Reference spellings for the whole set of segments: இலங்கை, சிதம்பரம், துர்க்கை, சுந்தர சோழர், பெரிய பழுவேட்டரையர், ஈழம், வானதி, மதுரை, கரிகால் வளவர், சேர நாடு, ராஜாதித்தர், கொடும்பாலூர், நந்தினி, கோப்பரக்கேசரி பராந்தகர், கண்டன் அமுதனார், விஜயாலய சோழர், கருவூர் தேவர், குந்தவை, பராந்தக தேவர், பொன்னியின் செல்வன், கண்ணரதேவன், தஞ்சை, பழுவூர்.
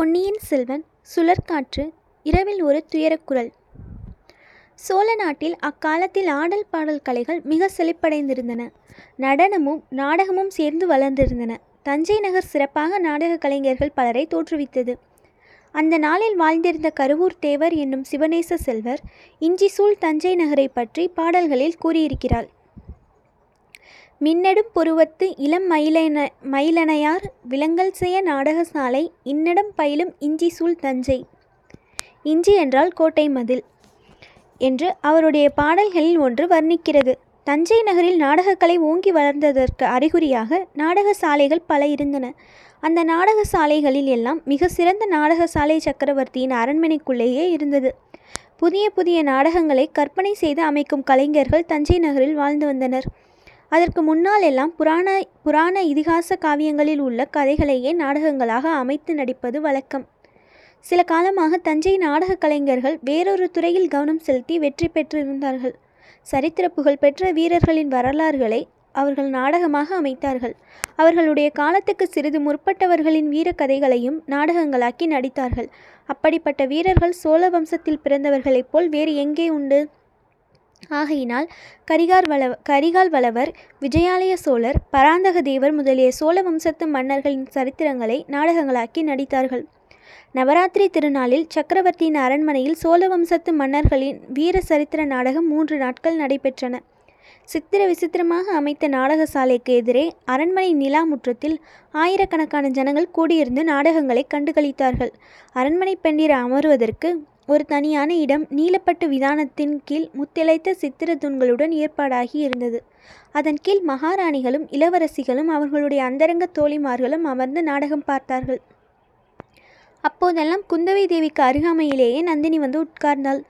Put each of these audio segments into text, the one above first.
பொன்னியின் செல்வன் சுழற்காற்று இரவில் ஒரு துயரக்குரல். சோழ நாட்டில் அக்காலத்தில் ஆடல் பாடல் கலைகள் மிக செழிப்படைந்திருந்தன. நடனமும் நாடகமும் சேர்ந்து வளர்ந்திருந்தன. தஞ்சை நகர் சிறப்பாக நாடக கலைஞர்கள் பலரை தோற்றுவித்தது. அந்த நாளில் வாழ்ந்திருந்த கருவூர் தேவர் என்னும் சிவநேச செல்வர் இஞ்சிசூழ் தஞ்சை நகரை பற்றி பாடல்களில் கூறியிருக்கிறாள். மின்னடும் பொருவத்து இளம் மயிலனையார் விலங்கல் செய்ய நாடக சாலை இன்னிடம் பயிலும் இஞ்சி சூழ் தஞ்சை. இஞ்சி என்றால் கோட்டை மதில் என்று அவருடைய பாடல்களில் ஒன்று வர்ணிக்கிறது. தஞ்சை நகரில் நாடகக்கலை ஓங்கி வளர்ந்ததற்கு அறிகுறியாக நாடக சாலைகள் பல இருந்தன. அந்த நாடக சாலைகளில் எல்லாம் மிக சிறந்த நாடக சாலை சக்கரவர்த்தியின் அரண்மனைக்குள்ளேயே இருந்தது. புதிய புதிய நாடகங்களை கற்பனை செய்து அமைக்கும் கலைஞர்கள் தஞ்சை நகரில் வாழ்ந்து வந்தனர். அதற்கு முன்னால் எல்லாம் புராண இதிகாச காவியங்களில் உள்ள கதைகளையே நாடகங்களாக அமைத்து நடிப்பது வழக்கம். சில காலமாக தஞ்சை நாடக கலைஞர்கள் வேறொரு துறையில் கவனம் செலுத்தி வெற்றி பெற்றிருந்தார்கள். சரித்திர புகழ் பெற்ற வீரர்களின் வரலாறுகளை அவர்கள் நாடகமாக அமைத்தார்கள். அவர்களுடைய காலத்துக்கு சிறிது முற்பட்டவர்களின் வீர கதைகளையும் நாடகங்களாக்கி நடித்தார்கள். அப்படிப்பட்ட வீரர்கள் சோழ வம்சத்தில் பிறந்தவர்களைப் போல் வேறு எங்கே உண்டு? ஆகையினால் கரிகால் வளவர், விஜயாலய சோழர், பராந்தக தேவர் முதலிய சோழ வம்சத்து மன்னர்களின் சரித்திரங்களை நாடகங்களாக்கி நடித்தார்கள். நவராத்திரி திருநாளில் சக்கரவர்த்தியின் அரண்மனையில் சோழ வம்சத்து மன்னர்களின் வீர சரித்திர நாடகம் 3 நாட்கள் நடைபெற்றன. சித்திர விசித்திரமாக அமைத்த நாடக சாலைக்கு எதிரே அரண்மனை நிலா முற்றத்தில் ஆயிரக்கணக்கான ஜனங்கள் கூடியிருந்து நாடகங்களை கண்டுகளித்தார்கள். அரண்மனை பெண்டிர அமர்வதற்கு ஒரு தனியான இடம் நீலப்பட்டு விதானத்தின் கீழ் முத்திளைத்த சித்திர தூண்களுடன் ஏற்பாடாகி இருந்தது. அதன் கீழ் மகாராணிகளும் இளவரசிகளும் அவர்களுடைய அந்தரங்க தோழிமார்களும் அமர்ந்து நாடகம் பார்த்தார்கள். அப்போதெல்லாம் குந்தவை தேவிக்கு அருகாமையிலேயே நந்தினி வந்து உட்கார்ந்தாள்.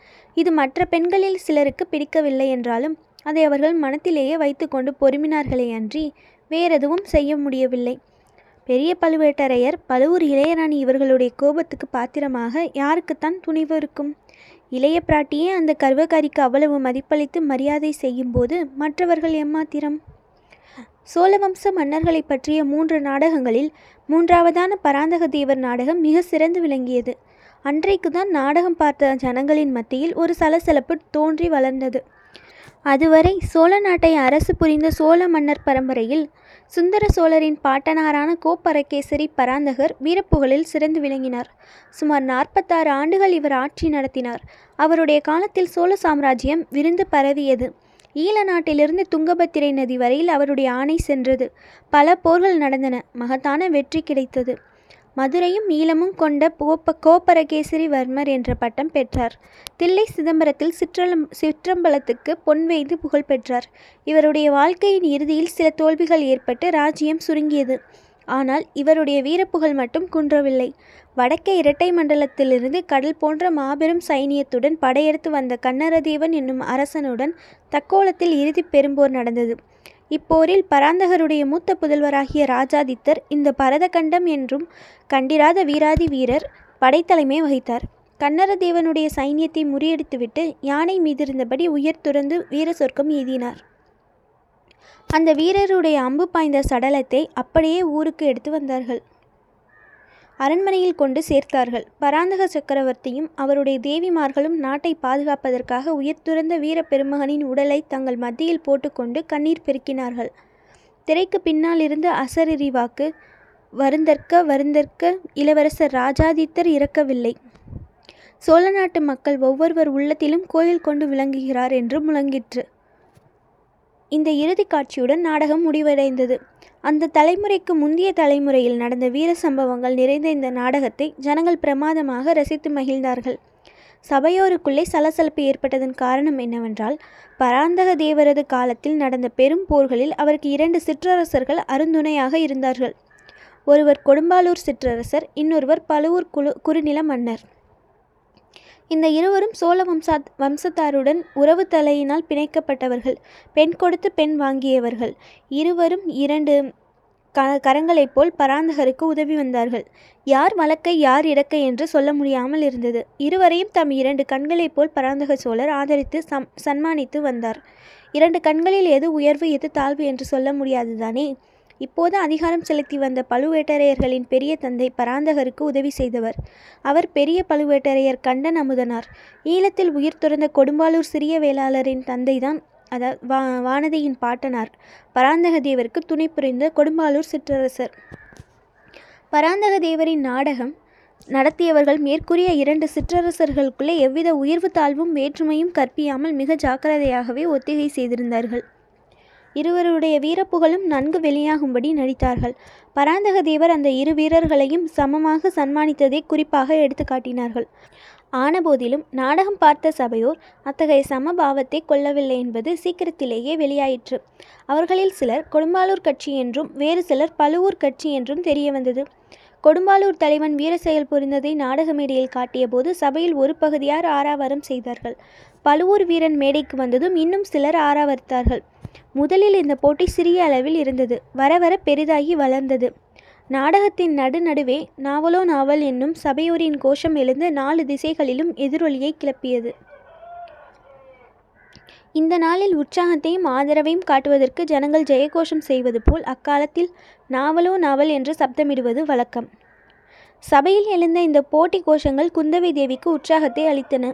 இது மற்ற பெண்களில் சிலருக்கு பிடிக்கவில்லை என்றாலும் அதை அவர்கள் மனத்திலேயே வைத்து கொண்டு பொறுமினார்களே அன்றி வேறெதுவும் செய்ய முடியவில்லை. பெரிய பழுவேட்டரையர், பழுவூர் இளையராணி இவர்களுடைய கோபத்துக்கு பாத்திரமாக யாருக்குத்தான் துணிவு இருக்கும்? இளைய பிராட்டியே அந்த கர்வகாரிக்கு அவ்வளவு மதிப்பளித்து மரியாதை செய்யும் போது மற்றவர்கள் எம்மாத்திரம்? சோழவம்ச மன்னர்களை பற்றிய 3 நாடகங்களில் 3ஆவதான பராந்தக தேவர் நாடகம் மிக சிறந்து விளங்கியது. அன்றைக்கு தான் நாடகம் பார்த்த ஜனங்களின் மத்தியில் ஒரு சலசலப்பு தோன்றி வளர்ந்தது. அதுவரை சோழ நாட்டை அரசு புரிந்த சோழ மன்னர் பரம்பரையில் சுந்தர சோழரின் பாட்டனாரான கோப்பரக்கேசரி பராந்தகர் வீரப்புகழில் சிறந்து விளங்கினார். சுமார் 46 ஆண்டுகள் இவர் ஆட்சி நடத்தினார். அவருடைய காலத்தில் சோழ சாம்ராஜ்யம் விரிந்து பரவியது. ஈழ நாட்டிலிருந்து துங்கபத்திரை நதி வரையில் அவருடைய ஆணை சென்றது. பல போர்கள் நடந்தன. மகத்தான வெற்றி கிடைத்தது. மதுரையும் ஈழமும் கொண்ட கோப்பரகேசரிவர்மர் என்ற பட்டம் பெற்றார். தில்லை சிதம்பரத்தில் சிற்றம்பலத்துக்கு பொன் வைத்து புகழ் பெற்றார். இவருடைய வாழ்க்கையின் இறுதியில் சில தோல்விகள் ஏற்பட்டு ராஜ்யம் சுருங்கியது. ஆனால் இவருடைய வீரப்புகழ் மட்டும் குன்றவில்லை. வடக்கே இரட்டை மண்டலத்திலிருந்து கடல் போன்ற மாபெரும் சைனியத்துடன் படையெடுத்து வந்த கண்ணரதேவன் என்னும் அரசனுடன் தக்கோலத்தில் இறுதி பெரும்போர் நடந்தது. இப்போரில் பராந்தகருடைய மூத்த புதல்வராகிய ராஜாதித்தர் இந்த பரதகண்டம் என்றும் கண்டிராத வீராதி வீரர் படைத்தலைமை வகித்தார். கண்ணரதேவனுடைய சைன்யத்தை முறியடித்துவிட்டு யானை மீதிருந்தபடி உயர் துறந்து வீர சொர்க்கம் எய்தினார். அந்த வீரருடைய அம்பு பாய்ந்த சடலத்தை அப்படியே ஊருக்கு எடுத்து வந்தார்கள். அரண்மனையில் கொண்டு சேர்த்தார்கள். பராந்தக சக்கரவர்த்தியும் அவருடைய தேவிமார்களும் நாட்டை பாதுகாப்பதற்காக உயிர்துறந்த வீர பெருமகனின் உடலை தங்கள் மத்தியில் போட்டுக்கொண்டு கண்ணீர் பெருக்கினார்கள். திரைக்கு பின்னால் இருந்து அசரறிவாக்கு வருந்தற்க இளவரசர் ராஜாதித்தர் இறக்கவில்லை. சோழ நாட்டு மக்கள் ஒவ்வொருவர் உள்ளத்திலும் கோயில் கொண்டு விளங்குகிறார் என்று முழங்கிற்று. இந்த இறுதி காட்சியுடன் நாடகம் முடிவடைந்தது. அந்த தலைமுறைக்கு முந்தைய தலைமுறையில் நடந்த வீர சம்பவங்கள் நிறைந்த இந்த நாடகத்தை ஜனங்கள் பிரமாதமாக ரசித்து மகிழ்ந்தார்கள். சபையோருக்குள்ளே சலசலப்பு ஏற்பட்டதன் காரணம் என்னவென்றால், பராந்தக தேவரது காலத்தில் நடந்த பெரும் போர்களில் அவருக்கு 2 சிற்றரசர்கள் அருந்துணையாக இருந்தார்கள். ஒருவர் கொடும்பாலூர் சிற்றரசர், இன்னொருவர் பழுவூர் குறுநில மன்னர். இந்த இருவரும் சோழ வம்சத்தாருடன் உறவு தலையினால் பிணைக்கப்பட்டவர்கள். பெண் கொடுத்து பெண் வாங்கியவர்கள். இருவரும் 2 கரங்களைப் போல் பராந்தகருக்கு உதவி வந்தார்கள். யார் வழக்கை யார் இடக்கை என்று சொல்ல முடியாமல் இருந்தது. இருவரையும் தம் 2 கண்களைப் போல் பராந்தக சோழர் ஆதரித்து சன்மானித்து வந்தார். 2 கண்களில் எது உயர்வு எது தாழ்வு என்று சொல்ல முடியாதுதானே? இப்போது அதிகாரம் செலுத்தி வந்த பழுவேட்டரையர்களின் பெரிய தந்தை பராந்தகருக்கு உதவி செய்தவர். அவர் பெரிய பழுவேட்டரையர் கண்டன் அமுதனார். ஈழத்தில் உயிர் துறந்த கொடும்பாலூர் சிறிய வேளாளரின் தந்தைதான் அதாவது வானதியின் பாட்டனார். பராந்தக தேவருக்கு துணை புரிந்த கொடும்பாலூர் சிற்றரசர். பராந்தக தேவரின் நாடகம் நடத்தியவர்கள் மேற்கூறிய இரண்டு சிற்றரசர்களுக்குள்ளே எவ்வித உயர்வு தாழ்வும் வேற்றுமையும் கற்பியாமல் மிக ஜாக்கிரதையாகவே ஒத்திகை செய்திருந்தார்கள். இருவருடைய வீரப்புகழும் நன்கு வெளியாகும்படி நடித்தார்கள். பராந்தக தேவர் அந்த இரு வீரர்களையும் சமமாக சன்மானித்ததை குறிப்பாக எடுத்து காட்டினார்கள். ஆனபோதிலும் நாடகம் பார்த்த சபையோர் அத்தகைய சமபாவத்தை கொள்ளவில்லை என்பது சீக்கிரத்திலேயே வெளியாயிற்று. அவர்களில் சிலர் கொடும்பாலூர் கட்சி என்றும் வேறு சிலர் பழுவூர் கட்சி என்றும் தெரிய வந்தது. கொடும்பாலூர் தலைவன் வீர செயல் புரிந்ததை நாடக மேடையில் காட்டிய போது சபையில் ஒரு பகுதியார் ஆராவரம் செய்தார்கள். பழுவூர் வீரன் மேடைக்கு வந்ததும் இன்னும் சிலர் ஆராவரித்தார்கள். முதலில் இந்த போட்டி சிறிய அளவில் இருந்தது. வர வர பெரிதாகி வளர்ந்தது. நாடகத்தின் நடுநடுவே நாவலோ நாவல் என்னும் சபையோரின் கோஷம் எழுந்து நாலு திசைகளிலும் எதிரொலியை கிளப்பியது. இந்த நாளில் உற்சாகத்தையும் ஆதரவையும் காட்டுவதற்கு ஜனங்கள் ஜெயகோஷம் செய்வது போல் அக்காலத்தில் நாவலோ நாவல் என்று சப்தமிடுவது வழக்கம். சபையில் எழுந்த இந்த போட்டி கோஷங்கள் குந்தவை தேவிக்கு உற்சாகத்தை அளித்தன.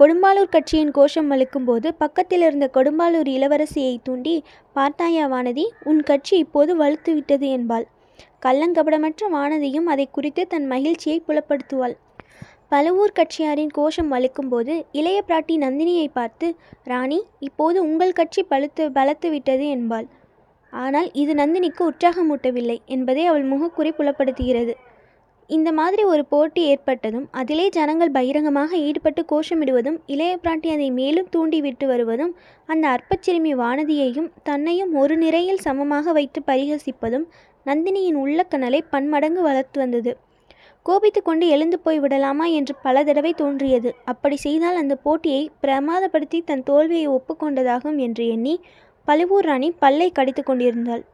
கொடும்பாலூர் கட்சியின் கோஷம் வலுக்கும்போது பக்கத்தில் இருந்த கொடும்பாலூர் இளவரசியை தூண்டி, "பார்த்தாயா வானதி, உன் கட்சி இப்போது வலுத்துவிட்டது" என்பாள். கள்ளங்கபடமற்ற வானதியும் அதை குறித்து தன் மகிழ்ச்சியை புலப்படுத்துவாள். பழுவூர் கட்சியாரின் கோஷம் வலுக்கும்போது இளைய பிராட்டி நந்தினியை பார்த்து, "ராணி, இப்போது உங்கள் கட்சி பலத்துவிட்டது" என்பாள். ஆனால் இது நந்தினிக்கு உற்சாகமூட்டவில்லை என்பதை அவள் முகக்குறி புலப்படுத்துகிறது. இந்த மாதிரி ஒரு போட்டி ஏற்பட்டதும் அதிலே ஜனங்கள் பகிரங்கமாக ஈடுபட்டு கோஷமிடுவதும் இளைய பிராட்டி அதை மேலும் தூண்டிவிட்டு வருவதும் அந்த அற்பச்சிறுமி வானதியையும் தன்னையும் ஒரு நிறையில் சமமாக வைத்து பரிகசிப்பதும் நந்தினியின் உள்ளக்கனலை பன்மடங்கு வளர்த்து வந்தது. கோபித்து கொண்டு எழுந்து போய் விடலாமா என்று பல தடவை தோன்றியது. அப்படி செய்தால் அந்த போட்டியை பிரமாதப்படுத்தி தன் தோல்வியை ஒப்புக்கொண்டதாகும் என்று எண்ணி பழுவூர் ராணி பல்லை கடித்து கொண்டிருந்தாள்.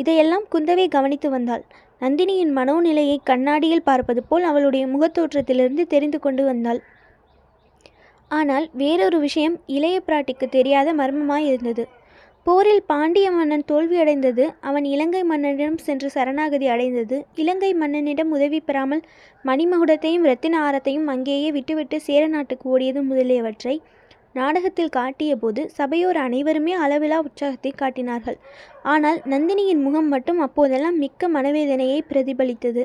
இதையெல்லாம் குந்தவை கவனித்து வந்தாள். நந்தினியின் மனோநிலையை கண்ணாடியில் பார்ப்பது போல் அவளுடைய முகத்தோற்றத்திலிருந்து தெரிந்து கொண்டு வந்தாள். ஆனால் வேறொரு விஷயம் இளைய பிராட்டிக்கு தெரியாத மர்மமாயிருந்தது. போரில் பாண்டிய மன்னன் தோல்வியடைந்தது, அவன் இலங்கை மன்னனிடம் சென்று சரணாகதி அடைந்தது, இலங்கை மன்னனிடம் உதவி பெறாமல் மணிமகுடத்தையும் இரத்தின ஆரத்தையும் அங்கேயே விட்டுவிட்டு சேர நாட்டுக்கு ஓடியது முதலியவற்றை நாடகத்தில் காட்டிய போது சபையோர் அனைவருமே அளவிலா உற்சாகத்தை காட்டினார்கள். ஆனால் நந்தினியின் முகம் மட்டும் அப்போதெல்லாம் மிக்க மனவேதனையை பிரதிபலித்தது.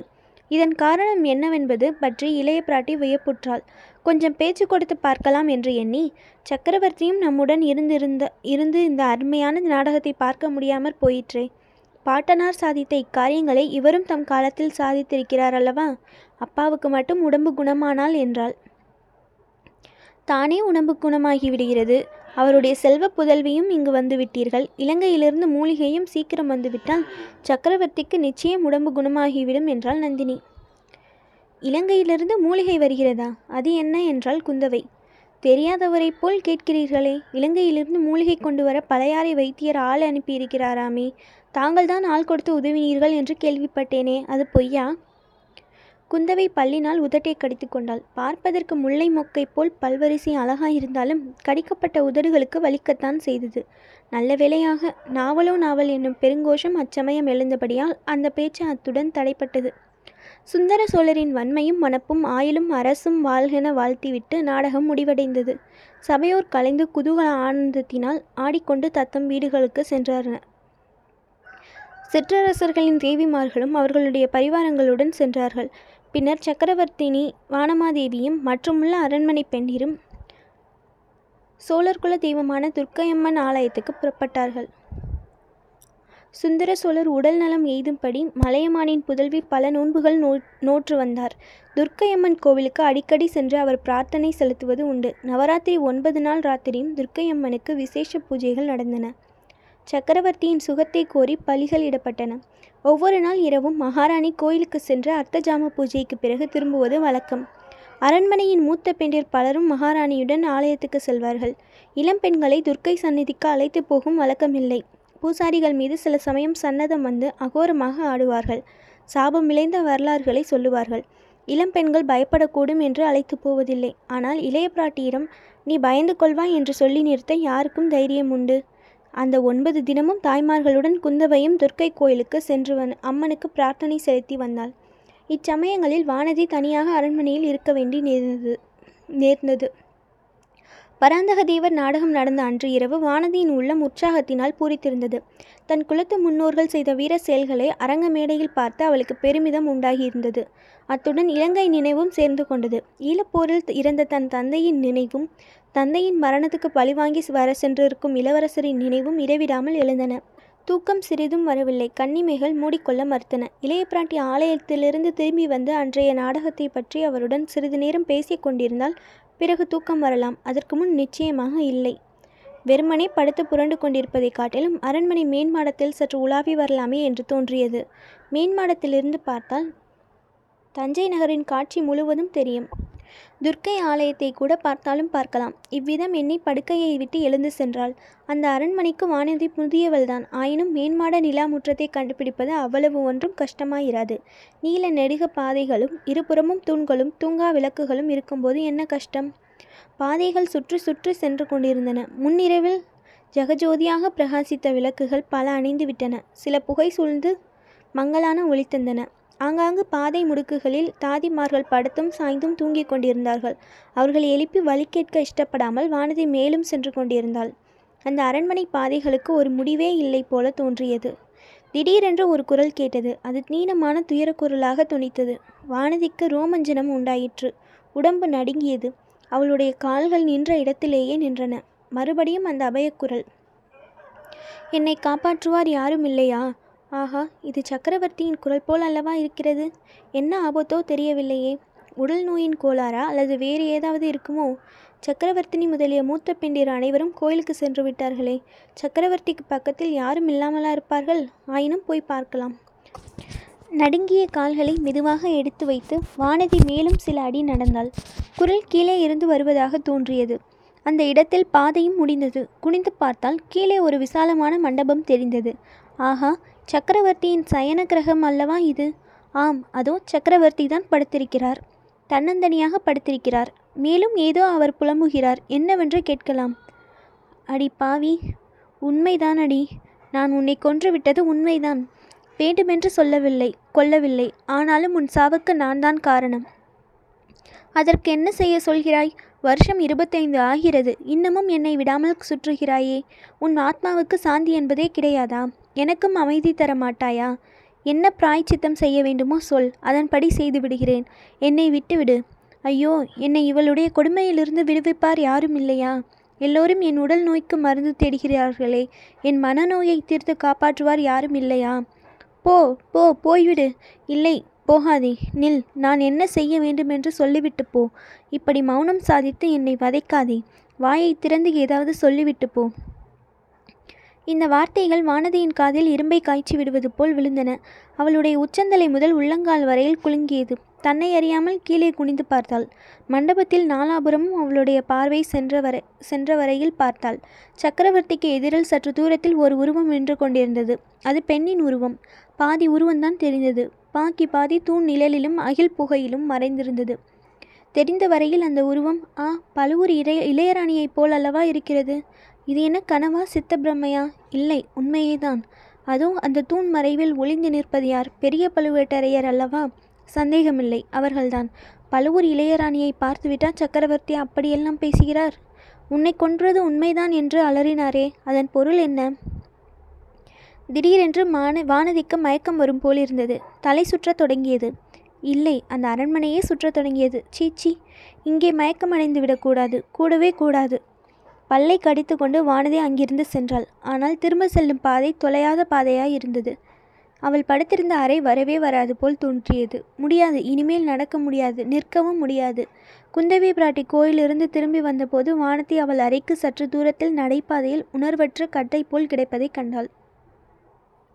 இதன் காரணம் என்னவென்பது பற்றி இளைய பிராட்டி வியப்புற்றாள். கொஞ்சம் பேச்சு கொடுத்து பார்க்கலாம் என்று எண்ணி, "சக்கரவர்த்தியும் நம்முடன் இருந்து இந்த அருமையான நாடகத்தை பார்க்க முடியாமற் போயிற்றே. பாட்டனார் சாதித்த இக்காரியங்களை இவரும் தம் காலத்தில் சாதித்திருக்கிறார் அல்லவா? அப்பாவுக்கு மட்டும் உடம்பு குணமானால்" என்றாள். "தானே உடம்பு குணமாகிவிடுகிறது. அவருடைய செல்வ புதல்வியும் இங்கு வந்துவிட்டீர்கள். இலங்கையிலிருந்து மூலிகையும் சீக்கிரம் வந்துவிட்டால் சக்கரவர்த்திக்கு நிச்சயம் உடம்பு குணமாகிவிடும்" என்றாள் நந்தினி. "இலங்கையிலிருந்து மூலிகை வருகிறதா? அது என்ன?" என்றாள் குந்தவை. "தெரியாதவரை போல் கேட்கிறீர்களே. இலங்கையிலிருந்து மூலிகை கொண்டு வர பழையாறை வைத்தியர் ஆள் அனுப்பியிருக்கிறாராமே. தாங்கள் தான் ஆள் கொடுத்து உதவினீர்கள் என்று கேள்விப்பட்டேனே, அது பொய்யா?" குந்தவை பல்லினால் உதட்டை கடித்து கொண்டாள். பார்ப்பதற்கு முல்லை மொக்கை போல் பல்வரிசை அழகாயிருந்தாலும் கடிக்கப்பட்ட உதடுகளுக்கு வலிக்கத்தான் செய்தது. நல்ல வேளையாக நாவலோ நாவல் என்னும் பெருங்கோஷம் அச்சமயம் எழுந்தபடியால் அந்த பேச்சு அத்துடன் தடைப்பட்டது. சுந்தர சோழரின் வன்மையும் மனப்பும் ஆயிலும் அரசும் வாழ்கென வாழ்த்திவிட்டு நாடகம் முடிவடைந்தது. சபையோர் கலைந்து குதூகல ஆனந்தத்தினால் ஆடிக்கொண்டு தத்தம் வீடுகளுக்கு சென்றார்கள். சிற்றரசர்களின் தேவிமார்களும் அவர்களுடைய பரிவாரங்களுடன் சென்றார்கள். பின்னர் சக்கரவர்த்தினி வானமாதேவியும் மற்றுமுள்ள அரண்மனை பெண்டிரும் சோழர்குல தெய்வமான துர்க்கையம்மன் ஆலயத்துக்கு புறப்பட்டார்கள். சுந்தர சோழர் உடல் நலம் எய்தும்படி மலையமானின் புதல்வி பல நோன்புகள் நோற்று வந்தார். துர்க்கையம்மன் கோவிலுக்கு அடிக்கடி சென்று அவர் பிரார்த்தனை செலுத்துவது உண்டு. நவராத்திரி 9 நாள் ராத்திரியும் துர்க்கையம்மனுக்கு விசேஷ பூஜைகள் நடந்தன. சக்கரவர்த்தியின் சுகத்தை கோரி பலிகளிடப்பட்டன. ஒவ்வொரு நாள் இரவும் மகாராணி கோயிலுக்கு சென்று அர்த்தஜாம பூஜைக்கு பிறகு திரும்புவது வழக்கம். அரண்மனையின் மூத்த பெண்டிர் பலரும் மகாராணியுடன் ஆலயத்துக்கு செல்வார்கள். இளம் பெண்களை துர்க்கை சந்நிதிக்கு அழைத்து போகும் வழக்கமில்லை. பூசாரிகள் மீது சில சமயம் சன்னதம் வந்து அகோரமாக ஆடுவார்கள். சாபம் விளைந்த வரலாறுகளை சொல்லுவார்கள். இளம் பெண்கள் பயப்படக்கூடும் என்று அழைத்து போவதில்லை. ஆனால் இளைய பிராட்டியிடம் "நீ பயந்து கொள்வாய்" என்று சொல்லி நிறுத்த யாருக்கும் தைரியம் உண்டு? அந்த 9 தினமும் தாய்மார்களுடன் குந்தவையும் துர்க்கை கோயிலுக்கு சென்று அம்மனுக்கு பிரார்த்தனை செலுத்தி வந்தாள். இச்சமயங்களில் வானதி தனியாக அரண்மனையில் இருக்க வேண்டி நேர்ந்தது. பராந்தகதேவர் நாடகம் நடந்த அன்று இரவு வானதியின் உள்ளம் உற்சாகத்தினால் பூரித்திருந்தது. தன் குலத்து முன்னோர்கள் செய்த வீர செயல்களை அரங்க மேடையில் பார்த்து அவளுக்கு பெருமிதம் உண்டாகியிருந்தது. அத்துடன் இலங்கை நினைவும் சேர்ந்து கொண்டது. ஈழப்போரில் இறந்த தன் தந்தையின் நினைவும் தந்தையின் மரணத்துக்கு பழிவாங்கி வர சென்றிருக்கும் இளவரசரின் நினைவும் இடைவிடாமல் எழுந்தன. தூக்கம் சிறிதும் வரவில்லை. கன்னிமைகள் மூடிக்கொள்ள மறுத்தன. இளைய பிராட்டி ஆலயத்திலிருந்து திரும்பி வந்து அன்றைய நாடகத்தை பற்றி அவருடன் சிறிது நேரம் பேசி கொண்டிருந்தால் பிறகு தூக்கம் வரலாம், அதற்கு முன் நிச்சயமாக இல்லை. வெறுமனே படுத்து புரண்டு கொண்டிருப்பதை காட்டிலும் அரண்மனை மேன்மாடத்தில் சற்று உலாவி வரலாமே என்று தோன்றியது. மேன்மாடத்திலிருந்து பார்த்தால் தஞ்சை நகரின் காட்சி முழுவதும் தெரியும். துர்க்கை ஆலயத்தை கூட பார்த்தாலும் பார்க்கலாம். இவ்விதம் எண்ணி படுக்கையை விட்டு எழுந்து சென்றாள். அந்த அரண்மனைக்கு வானதி புதியவள்தான். ஆயினும் மேன்மாட நிலா முற்றத்தை கண்டுபிடிப்பது அவ்வளவு ஒன்றும் கஷ்டமாயிராது. நீல நெடுக பாதைகளும் இருபுறமும் தூண்களும் தூங்கா விளக்குகளும் இருக்கும்போது என்ன கஷ்டம்? பாதைகள் சுற்றி சுற்றி சென்று கொண்டிருந்தன. முன்னிரவில் ஜெகஜோதியாக பிரகாசித்த விளக்குகள் பல அணிந்து விட்டன. சில புகை சூழ்ந்து மங்கலான ஒளி தந்தன. ஆங்காங்கு பாதை முடுக்குகளில் தாதிமார்கள் படுத்தும் சாய்ந்தும் தூங்கிக் கொண்டிருந்தார்கள். அவர்களை எழுப்பி வழி கேட்க இஷ்டப்படாமல் வானதி மேலும் சென்று கொண்டிருந்தாள். அந்த அரண்மனை பாதைகளுக்கு ஒரு முடிவே இல்லை போல தோன்றியது. திடீரென்று ஒரு குரல் கேட்டது. அது நீளமான துயரக்குரலாக துணித்தது. வானதிக்கு ரோமஞ்சனம் உண்டாயிற்று. உடம்பு நடுங்கியது. அவளுடைய கால்கள் நின்ற இடத்திலேயே நின்றன. மறுபடியும் அந்த அபயக்குரல். என்னை காப்பாற்றுவார் யாரும் இல்லையா? ஆஹா, இது சக்கரவர்த்தியின் குரல் போல் அல்லவா இருக்கிறது. என்ன ஆபத்தோ தெரியவில்லையே. உடல் நோயின் கோளாறா அல்லது வேறு ஏதாவது இருக்குமோ? சக்கரவர்த்தினி முதலிய மூத்த பெண்டிர் அனைவரும் கோயிலுக்கு சென்று விட்டார்களே. சக்கரவர்த்திக்கு பக்கத்தில் யாரும் இல்லாமலா இருப்பார்கள்? ஆயினும் போய் பார்க்கலாம். நடுங்கிய கால்களை மெதுவாக எடுத்து வைத்து வானதி மேலும் சில அடி நடந்தாள். குரல் கீழே இருந்து வருவதாக தோன்றியது. அந்த இடத்தில் பாதையும் முடிந்தது. குனிந்து பார்த்தால் கீழே ஒரு விசாலமான மண்டபம் தெரிந்தது. ஆஹா, சக்கரவர்த்தியின் சயன கிரகம் அல்லவா இது? ஆம், அதோ சக்கரவர்த்தி தான் படுத்திருக்கிறார். தன்னந்தனியாக படுத்திருக்கிறார். மேலும் ஏதோ அவர் புலம்புகிறார். என்னவென்று கேட்கலாம். அடி பாவி, உண்மைதான் அடி. நான் உன்னை கொன்றுவிட்டது உண்மைதான். வேண்டுமென்று சொல்லவில்லை, கொல்லவில்லை. ஆனாலும் உன் சாவுக்கு நான் தான் காரணம். அதற்கு என்ன செய்ய சொல்கிறாய்? வருஷம் 25 ஆகிறது. இன்னமும் என்னை விடாமல் சுற்றுகிறாயே. உன் ஆத்மாவுக்கு சாந்தி என்பதே கிடையாதா? எனக்கும் அமைதி தர மாட்டாயா? என்ன பிராய்ச்சித்தம் செய்ய வேண்டுமோ சொல், அதன்படி செய்து விடுகிறேன். என்னை விட்டுவிடு. ஐயோ, என்னை இவளுடைய கொடுமையிலிருந்து விடுவிப்பார் யாரும் இல்லையா? எல்லோரும் என் உடல் நோய்க்கு மருந்து தேடுகிறார்களே. என் மனநோயை தீர்த்து காப்பாற்றுவார் யாரும் இல்லையா? போ போ, போய்விடு. இல்லை, போகாதே, நில். நான் என்ன செய்ய வேண்டுமென்று சொல்லிவிட்டு போ. இப்படி மௌனம் சாதித்து என்னை வதைக்காதே. வாயை திறந்து ஏதாவது சொல்லிவிட்டு போ. இந்த வார்த்தைகள் வானதியின் காதில் இரும்பை காய்ச்சி விடுவது போல் விழுந்தன. அவளுடைய உச்சந்தலை முதல் உள்ளங்கால் வரையில் குலுங்கியது. தன்னை அறியாமல் கீழே குனிந்து பார்த்தாள். மண்டபத்தில் நாலாபுரமும் அவளுடைய பார்வை சென்ற வரையில் பார்த்தாள். சக்கரவர்த்திக்கு எதிரில் சற்று தூரத்தில் ஒரு உருவம் நின்று கொண்டிருந்தது. அது பெண்ணின் உருவம். பாதி உருவம்தான் தெரிந்தது. பாக்கி பாதி தூண் நிழலிலும் அகில் புகையிலும் மறைந்திருந்தது. தெரிந்த வரையில் அந்த உருவம் பழுவூர் இளையராணியைப் போல் அல்லவா இருக்கிறது. இது என்ன கனவா, சித்த பிரம்மையா? இல்லை, உண்மையேதான். அதுவும் அந்த தூண் மறைவில் ஒளிந்து நிற்பது யார்? பெரிய பழுவேட்டரையர் அல்லவா? சந்தேகமில்லை, அவர்கள்தான். பழுவூர் இளையராணியை பார்த்துவிட்டா சக்கரவர்த்தி அப்படியெல்லாம் பேசுகிறார். உன்னை கொன்றது உண்மைதான் என்று அலறினாரே, அதன் பொருள் என்ன? திடீரென்று வானதிக்கு மயக்கம் வரும் போல் இருந்தது. தலை சுற்றத் தொடங்கியது. இல்லை, அந்த அரண்மனையே சுற்றத் தொடங்கியது. சீச்சி, இங்கே மயக்கமடைந்து விடக்கூடாது, கூடவே கூடாது. பல்லை கடித்து கொண்டு வானதி அங்கிருந்து சென்றாள். ஆனால் திரும்ப செல்லும் பாதை தொலையாத பாதையாய் இருந்தது. அவள் படுத்திருந்த அறை வரவே வராது போல் தோன்றியது. முடியாது, இனிமேல் நடக்க முடியாது, நிற்கவும் முடியாது. குந்தவை பிராட்டி கோயிலிருந்து திரும்பி வந்தபோது வானதி அவள் அறைக்கு சற்று தூரத்தில் நடைபாதையில் உணர்வற்ற கட்டை போல் கிடைப்பதை கண்டாள்.